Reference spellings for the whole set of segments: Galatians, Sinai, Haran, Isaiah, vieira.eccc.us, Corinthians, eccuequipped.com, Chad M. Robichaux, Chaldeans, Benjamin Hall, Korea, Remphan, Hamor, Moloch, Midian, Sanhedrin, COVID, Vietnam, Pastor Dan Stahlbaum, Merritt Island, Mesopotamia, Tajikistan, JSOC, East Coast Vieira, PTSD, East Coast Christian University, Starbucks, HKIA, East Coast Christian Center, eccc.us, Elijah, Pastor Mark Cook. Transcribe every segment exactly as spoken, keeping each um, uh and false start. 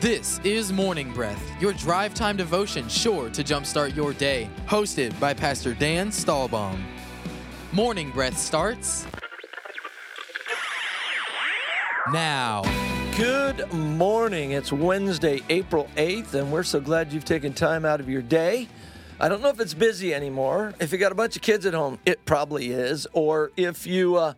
This is Morning Breath, your drive time devotion sure to jumpstart your day, hosted by Pastor Dan Stahlbaum. Morning Breath starts now. Good morning. It's Wednesday, April eighth, and we're so glad you've taken time out of your day. I don't know if it's busy anymore. If you got a bunch of kids at home, it probably is. Or if you uh,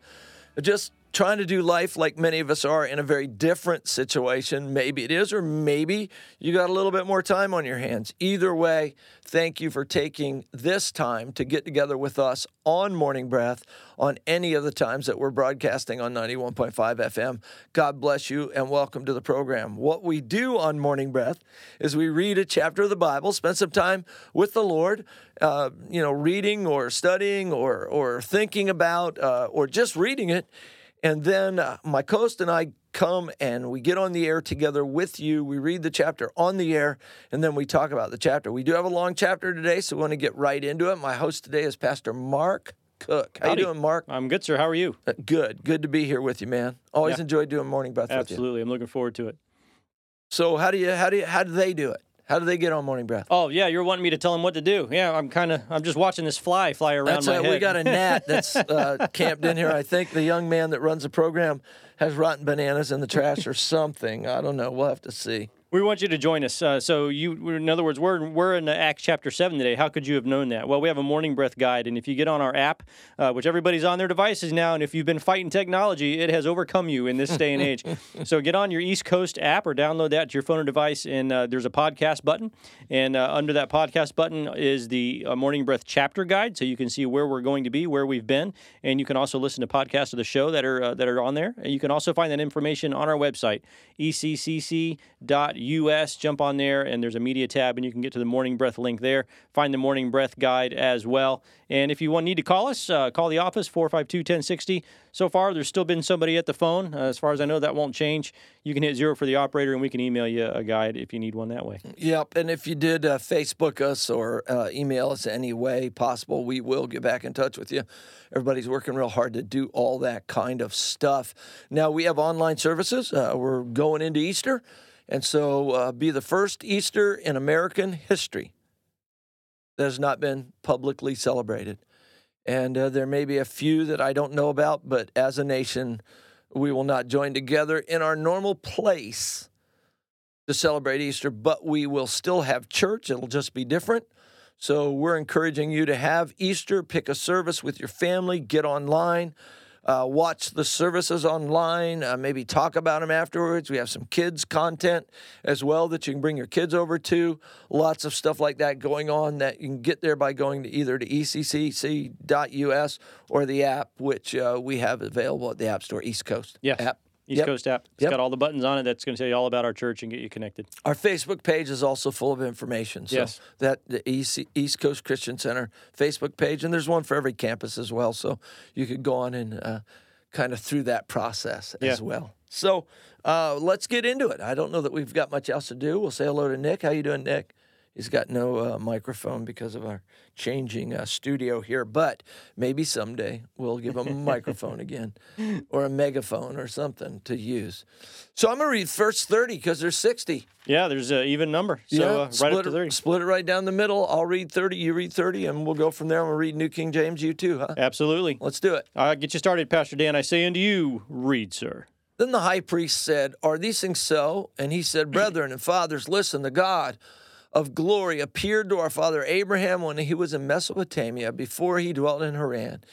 just trying to do life like many of us are in a very different situation. Maybe it is, or maybe you got a little bit more time on your hands. Either way, thank you for taking this time to get together with us on Morning Breath on any of the times that we're broadcasting on ninety-one point five F M. God bless you and welcome to the program. What we do on Morning Breath is we read a chapter of the Bible, spend some time with the Lord, uh, you know, reading or studying or, or thinking about uh, or just reading it. And then uh, my host and I come and we get on the air together with you. We read the chapter on the air, and then we talk about the chapter. We do have a long chapter today, so we want to get right into it. My host today is Pastor Mark Cook. How Howdy. You doing, Mark? I'm good, sir. How are you? Uh, good. Good to be here with you, man. Always yeah. enjoyed doing Morning Breath Absolutely. with you. Absolutely. I'm looking forward to it. So how do you? How do you, how do they do it? How do they get on Morning Breath? Oh, yeah, you're wanting me to tell them what to do. Yeah, I'm kind of, I'm just watching this fly fly around that's my a, head. We got a gnat that's uh, camped in here. I think the young man that runs the program has rotten bananas in the trash or something. I don't know. We'll have to see. We want you to join us. Uh, so, you, in other words, we're we're in Acts chapter seven today. How could you have known that? Well, we have a Morning Breath guide, and if you get on our app, uh, which everybody's on their devices now, and if you've been fighting technology, it has overcome you in this day and age. So get on your East Coast app or download that to your phone or device, and uh, there's a podcast button, and uh, under that podcast button is the uh, Morning Breath chapter guide, so you can see where we're going to be, where we've been, and you can also listen to podcasts of the show that are uh, that are on there. And you can also find that information on our website, E C C C dot U S Jump on there, and there's a media tab, and you can get to the Morning Breath link there. Find the Morning Breath guide as well. And if you want need to call us, uh, call the office, four five two, one oh six oh. So far, there's still been somebody at the phone. Uh, as far as I know, that won't change. You can hit zero for the operator, and we can email you a guide if you need one that way. Yep, and if you did uh, Facebook us or uh, email us any way possible, we will get back in touch with you. Everybody's working real hard to do all that kind of stuff. Now, we have online services. Uh, we're going into Easter. And so uh, be the first Easter in American history that has not been publicly celebrated. And uh, there may be a few that I don't know about, but as a nation, we will not join together in our normal place to celebrate Easter, but we will still have church. It'll just be different. So we're encouraging you to have Easter, pick a service with your family, get online. Uh, watch the services online, uh, maybe talk about them afterwards. We have some kids' content as well that you can bring your kids over to. Lots of stuff like that going on that you can get there by going to either to E C C C dot U S or the app, which uh, we have available at the App Store, East Coast yes. app. East yep. Coast app. It's yep. got all the buttons on it. That's going to tell you all about our church and get you connected. Our Facebook page is also full of information. So yes. that the East Coast Christian Center Facebook page, and there's one for every campus as well. So you could go on and uh, kind of through that process yeah. as well. So uh, let's get into it. I don't know that we've got much else to do. We'll say hello to Nick. How you doing, Nick? He's got no uh, microphone because of our changing uh, studio here, but maybe someday we'll give him a microphone again or a megaphone or something to use. So I'm going to read first thirty because there's sixty. Yeah, there's an even number, so yeah, uh, right split up to thirty. It, split it right down the middle. I'll read thirty, you read thirty, and we'll go from there. I'm going to read New King James, you too, huh? Absolutely. Let's do it. I'll get you started, Pastor Dan. I say unto you, read, sir. Then the high priest said, Are these things so? And he said, Brethren and fathers, listen to God. Of glory appeared to our father Abraham when he was in Mesopotamia before he dwelt in Haran,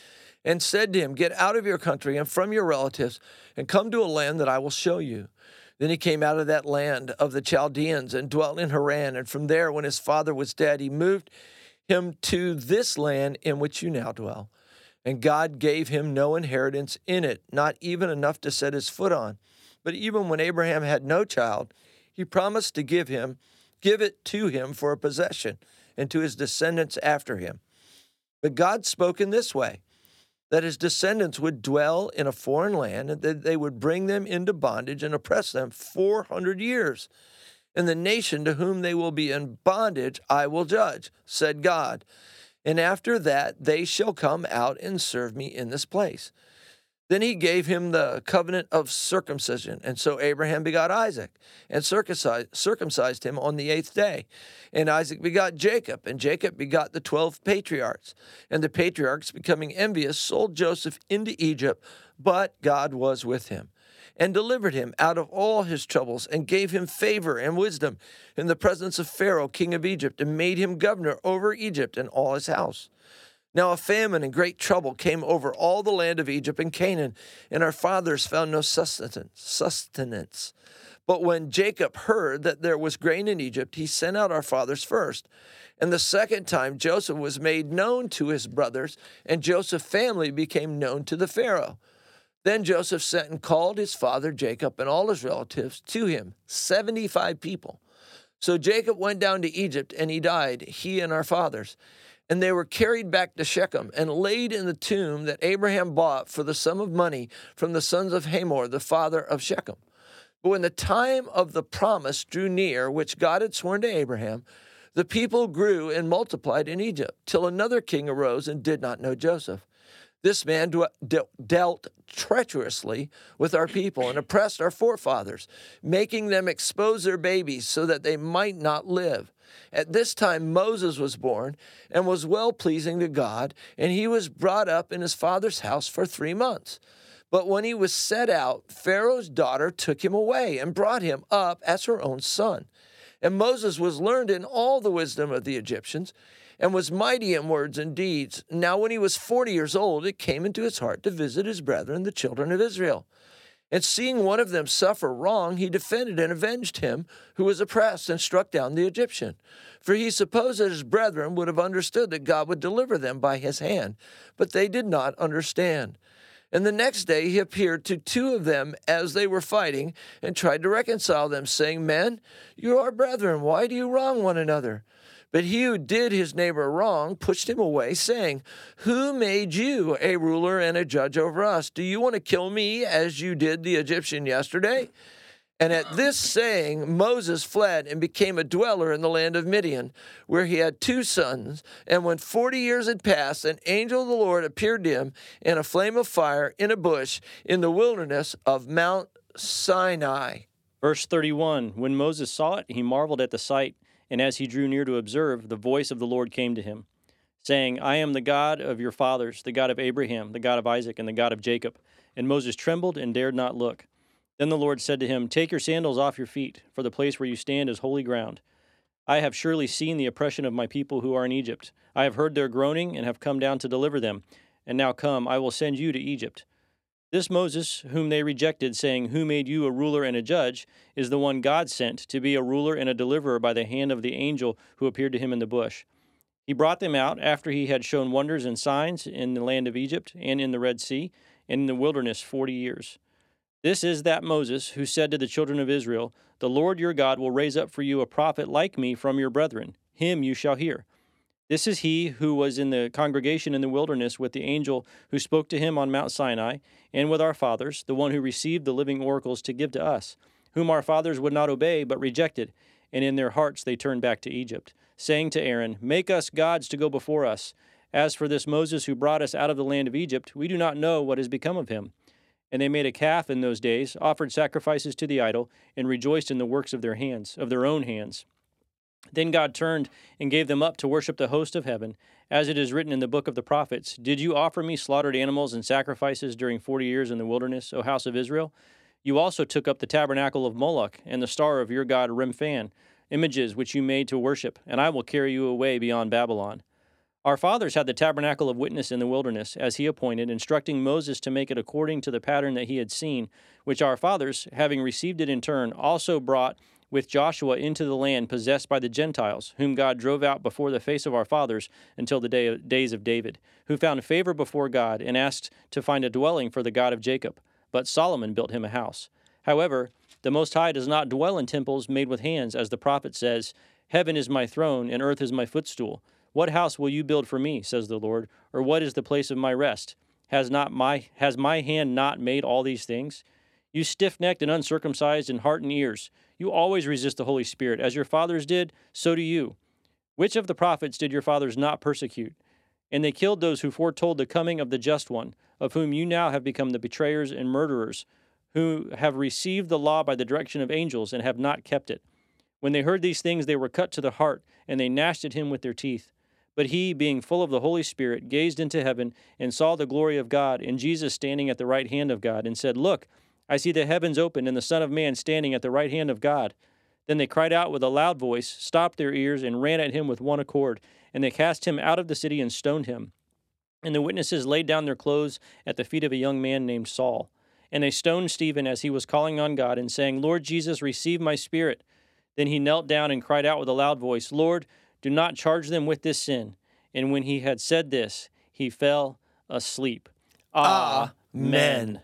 and said to him, Get out of your country and from your relatives and come to a land that I will show you. Then he came out of that land of the Chaldeans and dwelt in Haran, and from there, when his father was dead, he moved him to this land in which you now dwell. And God gave him no inheritance in it, not even enough to set his foot on. But even when Abraham had no child, he promised to give him Give it to him for a possession, and to his descendants after him. But God spoke in this way, that his descendants would dwell in a foreign land, and that they would bring them into bondage and oppress them four hundred years. And the nation to whom they will be in bondage I will judge, said God. And after that they shall come out and serve me in this place. Then he gave him the covenant of circumcision. And so Abraham begot Isaac and circumcised, circumcised him on the eighth day. And Isaac begot Jacob, and Jacob begot the twelve patriarchs. And the patriarchs, becoming envious, sold Joseph into Egypt, but God was with him and delivered him out of all his troubles, and gave him favor and wisdom in the presence of Pharaoh, king of Egypt, and made him governor over Egypt and all his house. Now a famine and great trouble came over all the land of Egypt and Canaan, and our fathers found no sustenance. sustenance. But when Jacob heard that there was grain in Egypt, he sent out our fathers first. And the second time Joseph was made known to his brothers, and Joseph's family became known to the Pharaoh. Then Joseph sent and called his father Jacob and all his relatives to him, seventy-five people. So Jacob went down to Egypt, and he died, he and our fathers. And they were carried back to Shechem and laid in the tomb that Abraham bought for the sum of money from the sons of Hamor, the father of Shechem. But when the time of the promise drew near, which God had sworn to Abraham, the people grew and multiplied in Egypt, till another king arose and did not know Joseph. This man dealt treacherously with our people and oppressed our forefathers, making them expose their babies so that they might not live. At this time Moses was born and was well-pleasing to God, and he was brought up in his father's house for three months. But when he was set out, Pharaoh's daughter took him away and brought him up as her own son. And Moses was learned in all the wisdom of the Egyptians, and was mighty in words and deeds. Now when he was forty years old, it came into his heart to visit his brethren, the children of Israel. And seeing one of them suffer wrong, he defended and avenged him who was oppressed, and struck down the Egyptian. For he supposed that his brethren would have understood that God would deliver them by his hand, but they did not understand. And the next day he appeared to two of them as they were fighting, and tried to reconcile them, saying, "Men, you are brethren, why do you wrong one another?" But he who did his neighbor wrong pushed him away, saying, "Who made you a ruler and a judge over us? Do you want to kill me as you did the Egyptian yesterday?" And at this saying, Moses fled and became a dweller in the land of Midian, where he had two sons. And when forty years had passed, an angel of the Lord appeared to him in a flame of fire in a bush in the wilderness of Mount Sinai. Verse thirty-one, when Moses saw it, he marveled at the sight. And as he drew near to observe, the voice of the Lord came to him, saying, "I am the God of your fathers, the God of Abraham, the God of Isaac, and the God of Jacob." And Moses trembled and dared not look. Then the Lord said to him, "Take your sandals off your feet, for the place where you stand is holy ground. I have surely seen the oppression of my people who are in Egypt. I have heard their groaning and have come down to deliver them. And now come, I will send you to Egypt. This Moses, whom they rejected, saying, 'Who made you a ruler and a judge?' is the one God sent to be a ruler and a deliverer by the hand of the angel who appeared to him in the bush. He brought them out after he had shown wonders and signs in the land of Egypt and in the Red Sea and in the wilderness forty years. This is that Moses who said to the children of Israel, 'The Lord your God will raise up for you a prophet like me from your brethren. Him you shall hear.' This is he who was in the congregation in the wilderness with the angel who spoke to him on Mount Sinai, and with our fathers, the one who received the living oracles to give to us, whom our fathers would not obey but rejected, and in their hearts they turned back to Egypt, saying to Aaron, 'Make us gods to go before us.' As for this Moses who brought us out of the land of Egypt, we do not know what has become of him." And they made a calf in those days, offered sacrifices to the idol, and rejoiced in the works of their hands, of their own hands. Then God turned and gave them up to worship the host of heaven, as it is written in the book of the prophets, "Did you offer me slaughtered animals and sacrifices during forty years in the wilderness, O house of Israel? You also took up the tabernacle of Moloch and the star of your god Remphan, images which you made to worship, and I will carry you away beyond Babylon." Our fathers had the tabernacle of witness in the wilderness, as he appointed, instructing Moses to make it according to the pattern that he had seen, which our fathers, having received it in turn, also brought with Joshua into the land possessed by the Gentiles, whom God drove out before the face of our fathers until the day of, days of David, who found favor before God and asked to find a dwelling for the God of Jacob. But Solomon built him a house. However, the Most High does not dwell in temples made with hands, as the prophet says, "Heaven is my throne, and earth is my footstool. What house will you build for me, says the Lord, or what is the place of my rest? Has not my has my hand not made all these things? You stiff-necked and uncircumcised in heart and ears, you always resist the Holy Spirit. As your fathers did, so do you. Which of the prophets did your fathers not persecute? And they killed those who foretold the coming of the Just One, of whom you now have become the betrayers and murderers, who have received the law by the direction of angels and have not kept it. When they heard these things, they were cut to the heart, and they gnashed at him with their teeth. But he, being full of the Holy Spirit, gazed into heaven and saw the glory of God and Jesus standing at the right hand of God, and said, Look, I see the heavens open and the Son of Man standing at the right hand of God. Then they cried out with a loud voice, stopped their ears, and ran at him with one accord. And they cast him out of the city and stoned him. And the witnesses laid down their clothes at the feet of a young man named Saul. And they stoned Stephen as he was calling on God and saying, Lord Jesus, receive my spirit. Then he knelt down and cried out with a loud voice, Lord, do not charge them with this sin. And when he had said this, he fell asleep. Amen. Amen.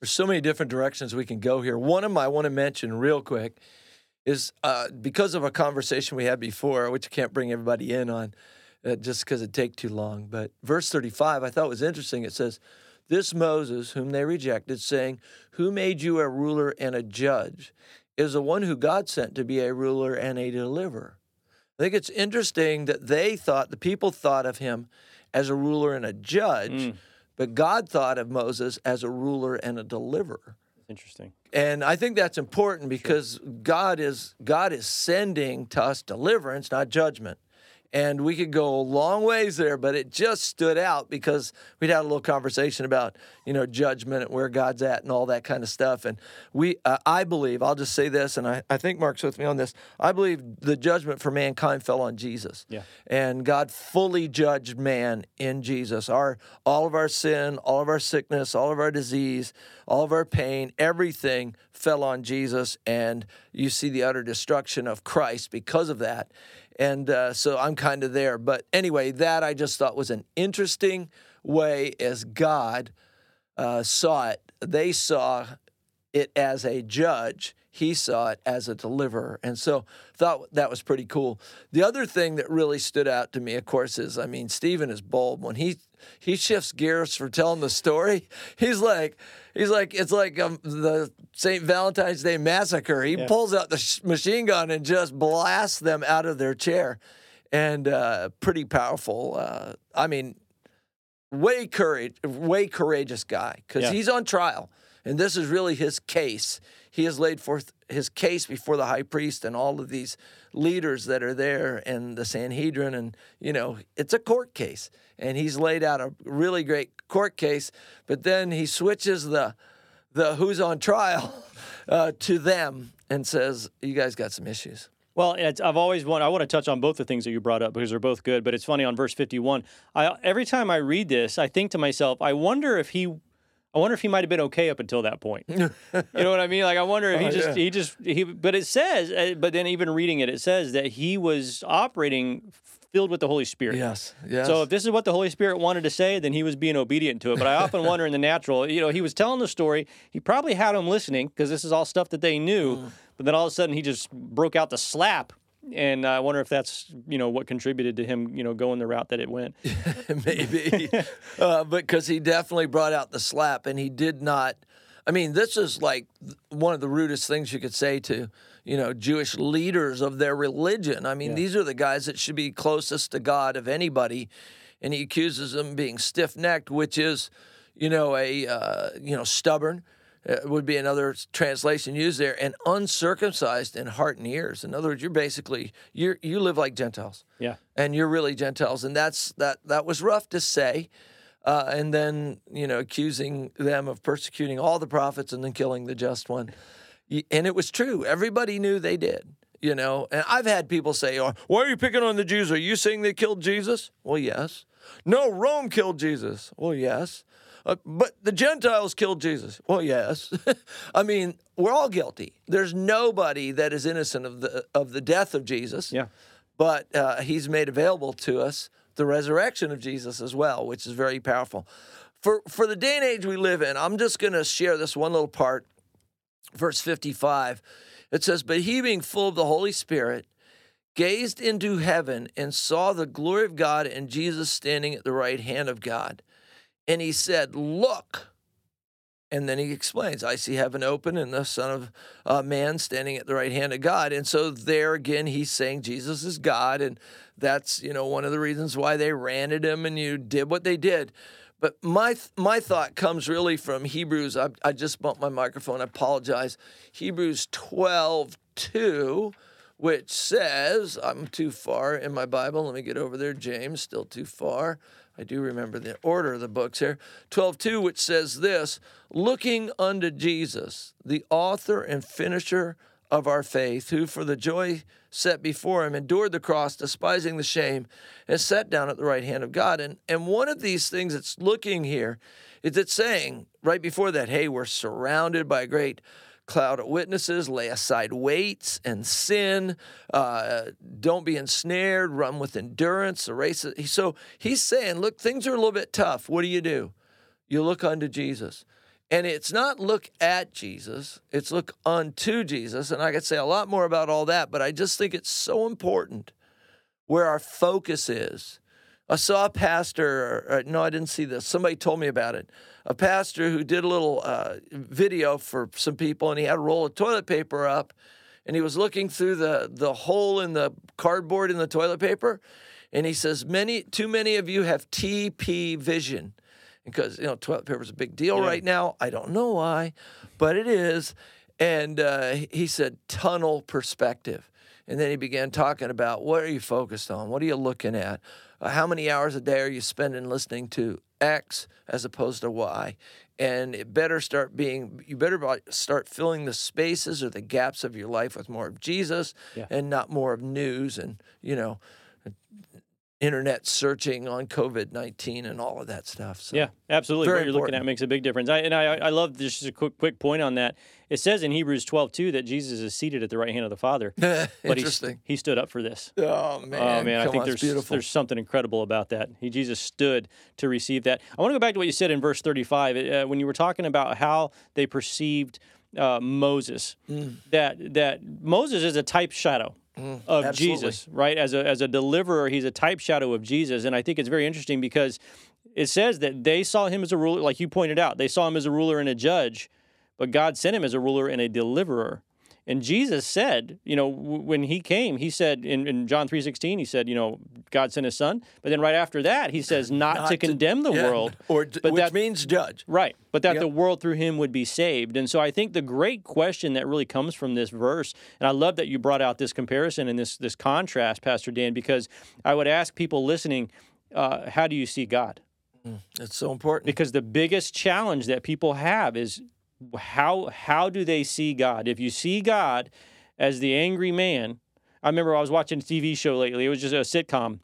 There's so many different directions we can go here. One of them I want to mention real quick is uh, because of a conversation we had before, which I can't bring everybody in on uh, just because it'd take too long. But verse thirty-five, I thought was interesting. It says, This Moses, whom they rejected, saying, Who made you a ruler and a judge, is the one who God sent to be a ruler and a deliverer. I think it's interesting that they thought, the people thought of him as a ruler and a judge, mm. But God thought of Moses as a ruler and a deliverer. Interesting. And I think that's important because sure. God is God is sending to us deliverance, not judgment. And we could go a long ways there, but it just stood out because we'd had a little conversation about, you know, judgment and where God's at and all that kind of stuff. And we, uh, I believe, I'll just say this, and I, I think Mark's with me on this, I believe the judgment for mankind fell on Jesus. Yeah. And God fully judged man in Jesus. Our all of our sin, all of our sickness, all of our disease, all of our pain, everything fell on Jesus, and you see the utter destruction of Christ because of that. And uh, so I'm kind of there. But anyway, that I just thought was an interesting way as God uh, saw it. They saw it as a judge. He saw it as a deliverer. And so thought that was pretty cool. The other thing that really stood out to me, of course, is, I mean, Stephen is bold. When he he shifts gears for telling the story, he's like, he's like it's like um, the Saint Valentine's Day Massacre. He yeah. pulls out the sh- machine gun and just blasts them out of their chair. And uh, pretty powerful. Uh, I mean, way, courage, way courageous guy because yeah. he's on trial. And this is really his case. He has laid forth his case before the high priest and all of these leaders that are there and the Sanhedrin. And, you know, it's a court case. And he's laid out a really great court case. But then he switches the the who's on trial uh, to them and says, you guys got some issues. Well, it's, I've always wanted, I want to touch on both the things that you brought up because they're both good. But it's funny, on verse fifty-one, I, every time I read this, I think to myself, I wonder if he... I wonder if he might have been okay up until that point. You know what I mean? Like, I wonder if he oh, just, yeah. he just, he, but it says, but then even reading it, it says that he was operating filled with the Holy Spirit. Yes, yes. So if this is what the Holy Spirit wanted to say, then he was being obedient to it. But I often wonder in the natural, you know, he was telling the story. He probably had them listening because this is all stuff that they knew. Mm. But then all of a sudden he just broke out the slap. And I wonder if that's, you know, what contributed to him, you know, going the route that it went. Maybe. uh, but because he definitely brought out the slap and he did not. I mean, this is like one of the rudest things you could say to, you know, Jewish leaders of their religion. I mean, yeah. these are the guys that should be closest to God of anybody. And he accuses them of being stiff-necked, which is, you know, a, uh, you know, stubborn. It would be another translation used there, and uncircumcised in heart and ears. In other words, you're basically you you live like Gentiles, yeah, and you're really Gentiles, and that's that that was rough to say. Uh, and then you know, accusing them of persecuting all the prophets and then killing the Just One, and it was true. Everybody knew they did, you know. And I've had people say, "Oh, why are you picking on the Jews? Are you saying they killed Jesus?" Well, yes. No, Rome killed Jesus. Well, yes. Uh, but the Gentiles killed Jesus. Well, yes. I mean, we're all guilty. There's nobody that is innocent of the of the death of Jesus. Yeah. But uh, he's made available to us the resurrection of Jesus as well, which is very powerful. For for the day and age we live in, I'm just going to share this one little part, verse fifty-five. It says, "But he, being full of the Holy Spirit, gazed into heaven and saw the glory of God and Jesus standing at the right hand of God. And he said, Look, And then he explains, I see heaven open and the Son of uh, Man standing at the right hand of God. And so there again, he's saying Jesus is God. And that's, you know, one of the reasons why they ran at him and you did what they did. But my my thought comes really from Hebrews. I, I just bumped my microphone. I apologize. Hebrews twelve two, which says, I'm too far in my Bible. Let me get over there. James, still too far. I do remember the order of the books here. twelve two, which says this, looking unto Jesus, the author and finisher of our faith, who for the joy set before him endured the cross, despising the shame, and sat down at the right hand of God. And and one of these things that's looking here is it's saying right before that, hey, we're surrounded by a great cloud of witnesses, lay aside weights and sin, uh, don't be ensnared, run with endurance, the race. So he's saying, look, things are a little bit tough. What do you do? You look unto Jesus. And it's not look at Jesus, it's look unto Jesus. And I could say a lot more about all that, but I just think it's so important where our focus is. I saw a pastor, or, no, I didn't see this. Somebody told me about it. A pastor who did a little uh, video for some people, and he had a roll of toilet paper up, and he was looking through the, the hole in the cardboard in the toilet paper, and he says, "Many, too many of you have T P vision." Because, you know, toilet paper is a big deal yeah. right now. I don't know why, but it is. And uh, he said, tunnel perspective. And then he began talking about, what are you focused on? What are you looking at? How many hours a day are you spending listening to X as opposed to Y? And it better start being, you better start filling the spaces or the gaps of your life with more of Jesus yeah. and not more of news and, you know, internet searching on COVID nineteen and all of that stuff. So, yeah, absolutely. What you're important. Looking at makes a big difference. I, and I, I love just a quick, quick point on that. It says in Hebrews twelve two that Jesus is seated at the right hand of the Father. Interesting. But he, he stood up for this. Oh, man. Oh, man. Come I think on, there's beautiful. There's something incredible about that. He Jesus stood to receive that. I want to go back to what you said in verse thirty-five uh, when you were talking about how they perceived uh, Moses, mm. that that Moses is a type shadow. Mm, of absolutely. Jesus, right? As a as a deliverer, he's a type shadow of Jesus. And I think it's very interesting because it says that they saw him as a ruler, like you pointed out, they saw him as a ruler and a judge, but God sent him as a ruler and a deliverer. And Jesus said, you know, w- when he came, he said in, in John three sixteen, he said, you know, God sent his son. But then right after that, he says not, not to, to condemn the yeah, world. Or d- but which that, means judge. Right. But that yep. the world through him would be saved. And so I think the great question that really comes from this verse, and I love that you brought out this comparison and this, this contrast, Pastor Dan, because I would ask people listening, uh, how do you see God? Mm, that's so important. Because the biggest challenge that people have is, How how do they see God? If you see God as the angry man, I remember I was watching a T V show lately. It was just a sitcom,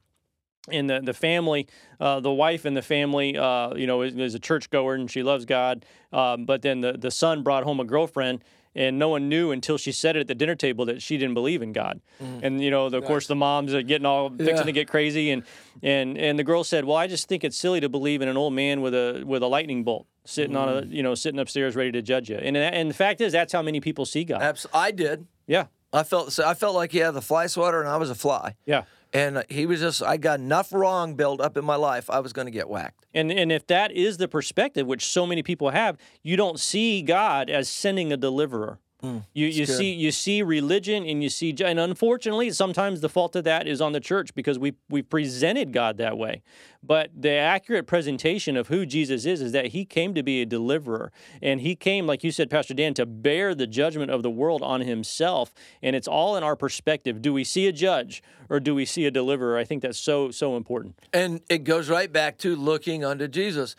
and the the family, uh, the wife and the family, uh, you know, is, is a churchgoer and she loves God. Um, but then the the son brought home a girlfriend, and no one knew until she said it at the dinner table that she didn't believe in God. Mm. And you know, the, of yeah. course, the mom's are getting all fixing yeah. to get crazy, and and and the girl said, "Well, I just think it's silly to believe in an old man with a with a lightning bolt." Sitting on a, you know, sitting upstairs ready to judge you, and and the fact is that's how many people see God. Abs- I did. Yeah, I felt so I felt like he had the fly swatter and I was a fly. Yeah, and he was just I got enough wrong built up in my life I was going to get whacked. And and if that is the perspective which so many people have, you don't see God as sending a deliverer. Mm, you you good. see you see religion and you see and unfortunately sometimes the fault of that is on the church because we we presented God that way. But the accurate presentation of who Jesus is is that he came to be a deliverer, and he came, like you said, Pastor Dan, to bear the judgment of the world on himself. And it's all in our perspective. Do we see a judge or do we see a deliverer? I think that's so so important. And it goes right back to looking unto Jesus.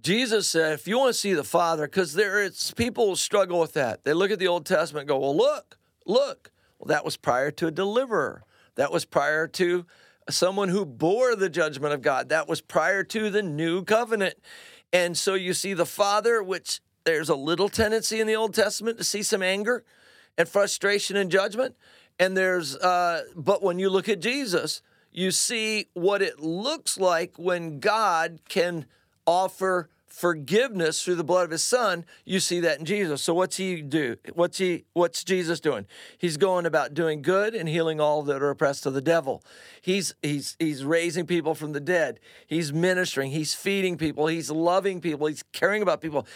Jesus said, if you want to see the Father, because there it's people struggle with that. They look at the Old Testament and go, well, look, look. Well, that was prior to a deliverer. That was prior to someone who bore the judgment of God. That was prior to the new covenant. And so you see the Father, which there's a little tendency in the Old Testament to see some anger and frustration and judgment. And there's, uh, but when you look at Jesus, you see what it looks like when God can offer forgiveness through the blood of his son. You see that in Jesus. So what's he do? What's he? What's Jesus doing? He's going about doing good and healing all that are oppressed of the devil. He's he's he's raising people from the dead. He's ministering. He's feeding people. He's loving people. He's caring about people.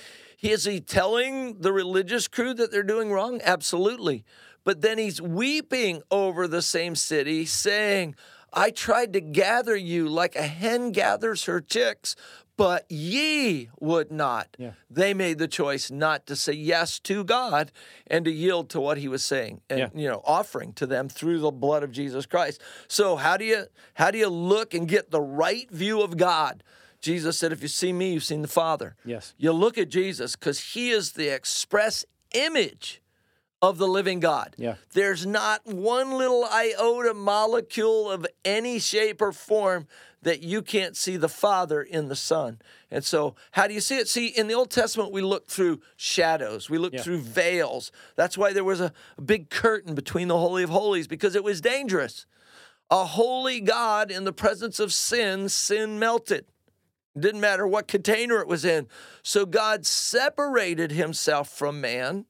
Is he telling the religious crew that they're doing wrong? Absolutely. But then he's weeping over the same city, saying, I tried to gather you like a hen gathers her chicks, but ye would not. Yeah. They made the choice not to say yes to God and to yield to what he was saying and, yeah. you know, offering to them through the blood of Jesus Christ. So how do you how do you look and get the right view of God? Jesus said, if you see me, you've seen the Father. Yes. You look at Jesus because he is the express image of the living God. Yeah. There's not one little iota molecule of any shape or form that you can't see the Father in the Son. And so how do you see it? See, in the Old Testament, we look through shadows. We look yeah. through veils. That's why there was a big curtain between the Holy of Holies, because it was dangerous. A holy God in the presence of sin, sin melted. It didn't matter what container it was in. So God separated himself from man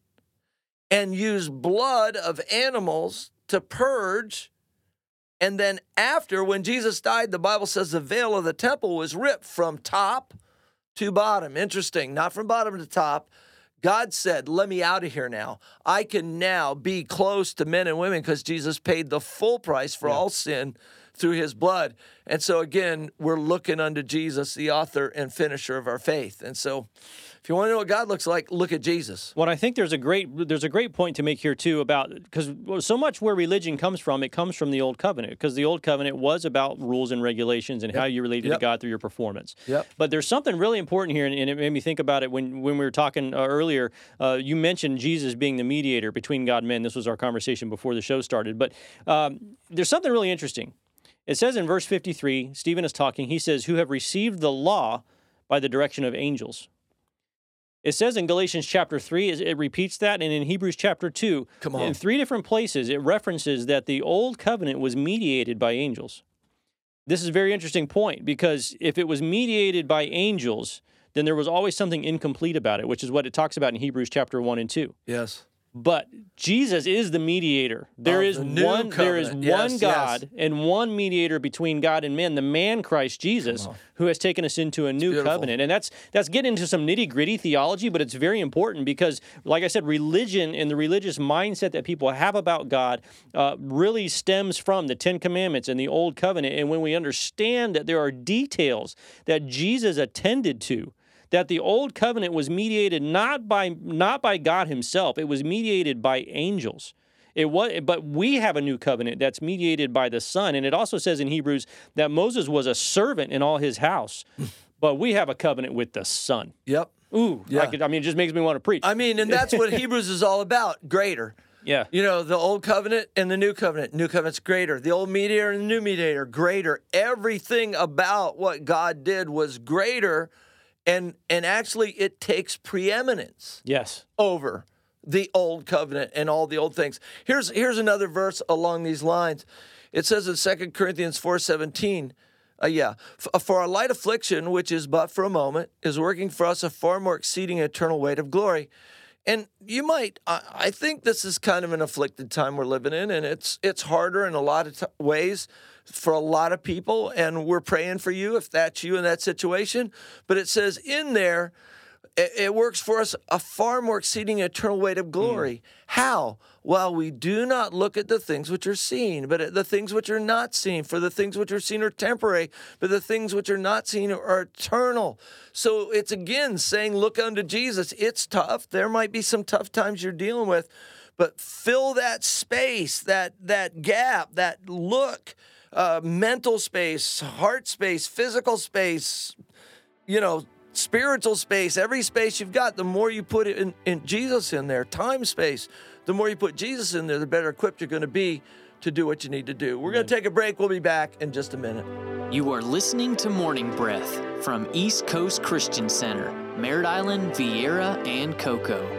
and use blood of animals to purge. And then after, when Jesus died, the Bible says the veil of the temple was ripped from top to bottom. Interesting, not from bottom to top. God said, let me out of here now. I can now be close to men and women because Jesus paid the full price for yeah. all sin through his blood. And so again, we're looking unto Jesus, the author and finisher of our faith. And so if you want to know what God looks like, look at Jesus. Well, I think there's a great there's a great point to make here too about, because so much where religion comes from, it comes from the Old Covenant, because the Old Covenant was about rules and regulations and yep. how you related yep. to God through your performance. Yep. But there's something really important here, and, and it made me think about it when, when we were talking uh, earlier. Uh, you mentioned Jesus being the mediator between God and men. This was our conversation before the show started. But um, there's something really interesting. It says in verse fifty-three, Stephen is talking, he says, who have received the law by the direction of angels. It says in Galatians chapter three, it repeats that, and in Hebrews chapter two, Come on. in three different places, it references that the old covenant was mediated by angels. This is a very interesting point, because if it was mediated by angels, then there was always something incomplete about it, which is what it talks about in Hebrews chapter one and two. Yes. But Jesus is the mediator. There oh, is the one covenant. There is yes, one God yes. and one mediator between God and men, the man Christ Jesus, who has taken us into a new covenant. And that's that's getting into some nitty-gritty theology, but it's very important because, like I said, religion and the religious mindset that people have about God uh, really stems from the Ten Commandments and the Old Covenant. And when we understand that there are details that Jesus attended to, that the old covenant was mediated not by not by God himself, it was mediated by angels. It was, but we have a new covenant that's mediated by the Son, and it also says in Hebrews that Moses was a servant in all his house, but we have a covenant with the Son. Yep. Ooh, yeah. I, could, I mean, it just makes me want to preach. I mean, and that's what Hebrews is all about, greater. Yeah. You know, the old covenant and the new covenant. New covenant's greater. The old mediator and the new mediator, greater. Everything about what God did was greater. And and actually, it takes preeminence yes. over the old covenant and all the old things. Here's here's another verse along these lines. It says in Second Corinthians four seventeen, uh, yeah, for our light affliction, which is but for a moment, is working for us a far more exceeding eternal weight of glory. And you might, I, I think this is kind of an afflicted time we're living in, and it's it's harder in a lot of t- ways for a lot of people, and we're praying for you if that's you in that situation. But it says in there, it, it works for us a far more exceeding eternal weight of glory. Mm. How? While we do not look at the things which are seen, but at the things which are not seen. For the things which are seen are temporary, but the things which are not seen are eternal. So it's again saying, look unto Jesus. It's tough. There might be some tough times you're dealing with, but fill that space, that that gap, that look, uh, mental space, heart space, physical space, you know, spiritual space, every space you've got. The more you put it in, in Jesus in there, time space, the more you put Jesus in there, the better equipped you're going to be to do what you need to do. We're going to take a break. We'll be back in just a minute. You are listening to Morning Breath from East Coast Christian Center, Merritt Island, Vieira, and Cocoa.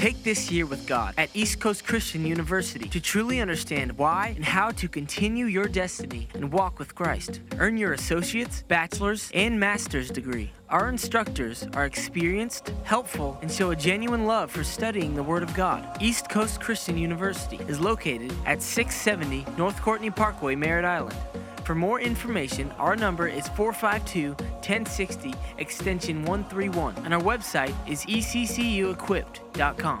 Take this year with God at East Coast Christian University to truly understand why and how to continue your destiny and walk with Christ. Earn your associate's, bachelor's, and master's degree. Our instructors are experienced, helpful, and show a genuine love for studying the Word of God. East Coast Christian University is located at six seventy North Courtney Parkway, Merritt Island. For more information, our number is four five two, one oh six oh, extension one three one, and our website is e c c u equipped dot com.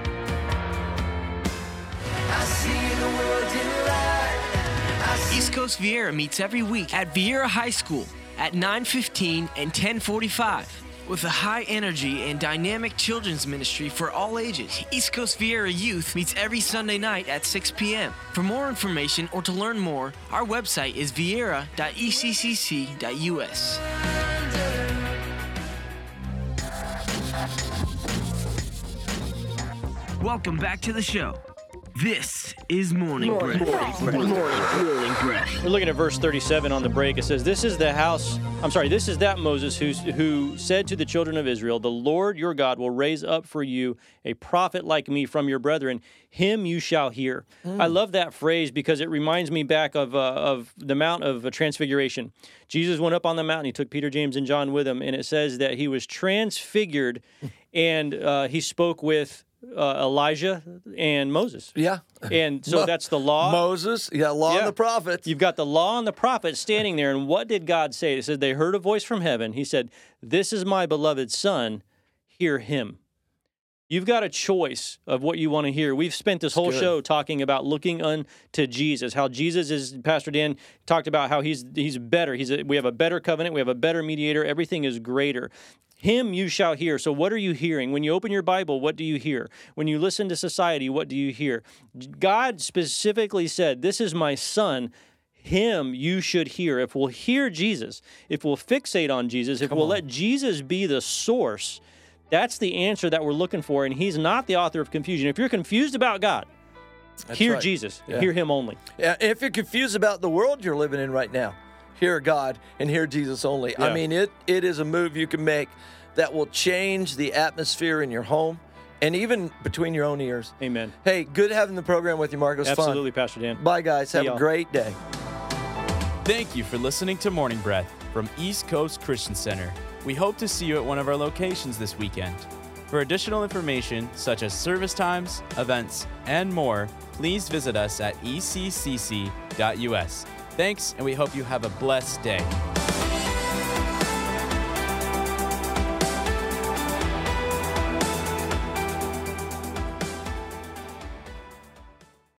East Coast Vieira meets every week at Vieira High School at nine fifteen and ten forty-five with a high energy and dynamic children's ministry for all ages. East Coast Vieira Youth meets every Sunday night at six p.m. For more information or to learn more, our website is vieira dot e c c c dot u s. Welcome back to the show. This is Morning, morning Breath. Morning, morning, morning, morning Breath. We're looking at verse thirty-seven on the break. It says, This is the house, I'm sorry, this is that Moses who, who said to the children of Israel, the Lord your God will raise up for you a prophet like me from your brethren. Him you shall hear. Mm. I love that phrase because it reminds me back of uh, of the Mount of Transfiguration. Jesus went up on the mountain. He took Peter, James, and John with him. And it says that he was transfigured and uh, he spoke with Uh, Elijah and Moses. Yeah. And so Mo- that's the law. Moses, yeah, law yeah. and the prophets. You've got the law and the prophets standing there. And what did God say? It said they heard a voice from heaven. He said, this is my beloved son. Hear him. You've got a choice of what you want to hear. We've spent this whole show talking about looking unto Jesus, how Jesus is, Pastor Dan talked about how he's he's better. He's a, we have a better covenant. We have a better mediator. Everything is greater. Him you shall hear. So what are you hearing? When you open your Bible, what do you hear? When you listen to society, what do you hear? God specifically said, this is my son. Him you should hear. If we'll hear Jesus, if we'll fixate on Jesus, if Come we'll on. let Jesus be the source, that's the answer that we're looking for, and he's not the author of confusion. If you're confused about God, that's hear right. Jesus. Yeah. Hear him only. Yeah. If you're confused about the world you're living in right now, hear God and hear Jesus only. Yeah. I mean, it it is a move you can make that will change the atmosphere in your home and even between your own ears. Amen. Hey, good having the program with you, Mark. It was Absolutely, fun. Pastor Dan. Bye, guys. See have y'all. a great day. Thank you for listening to Morning Breath from East Coast Christian Center. We hope to see you at one of our locations this weekend. For additional information, such as service times, events, and more, please visit us at e c c c dot u s. Thanks, and we hope you have a blessed day.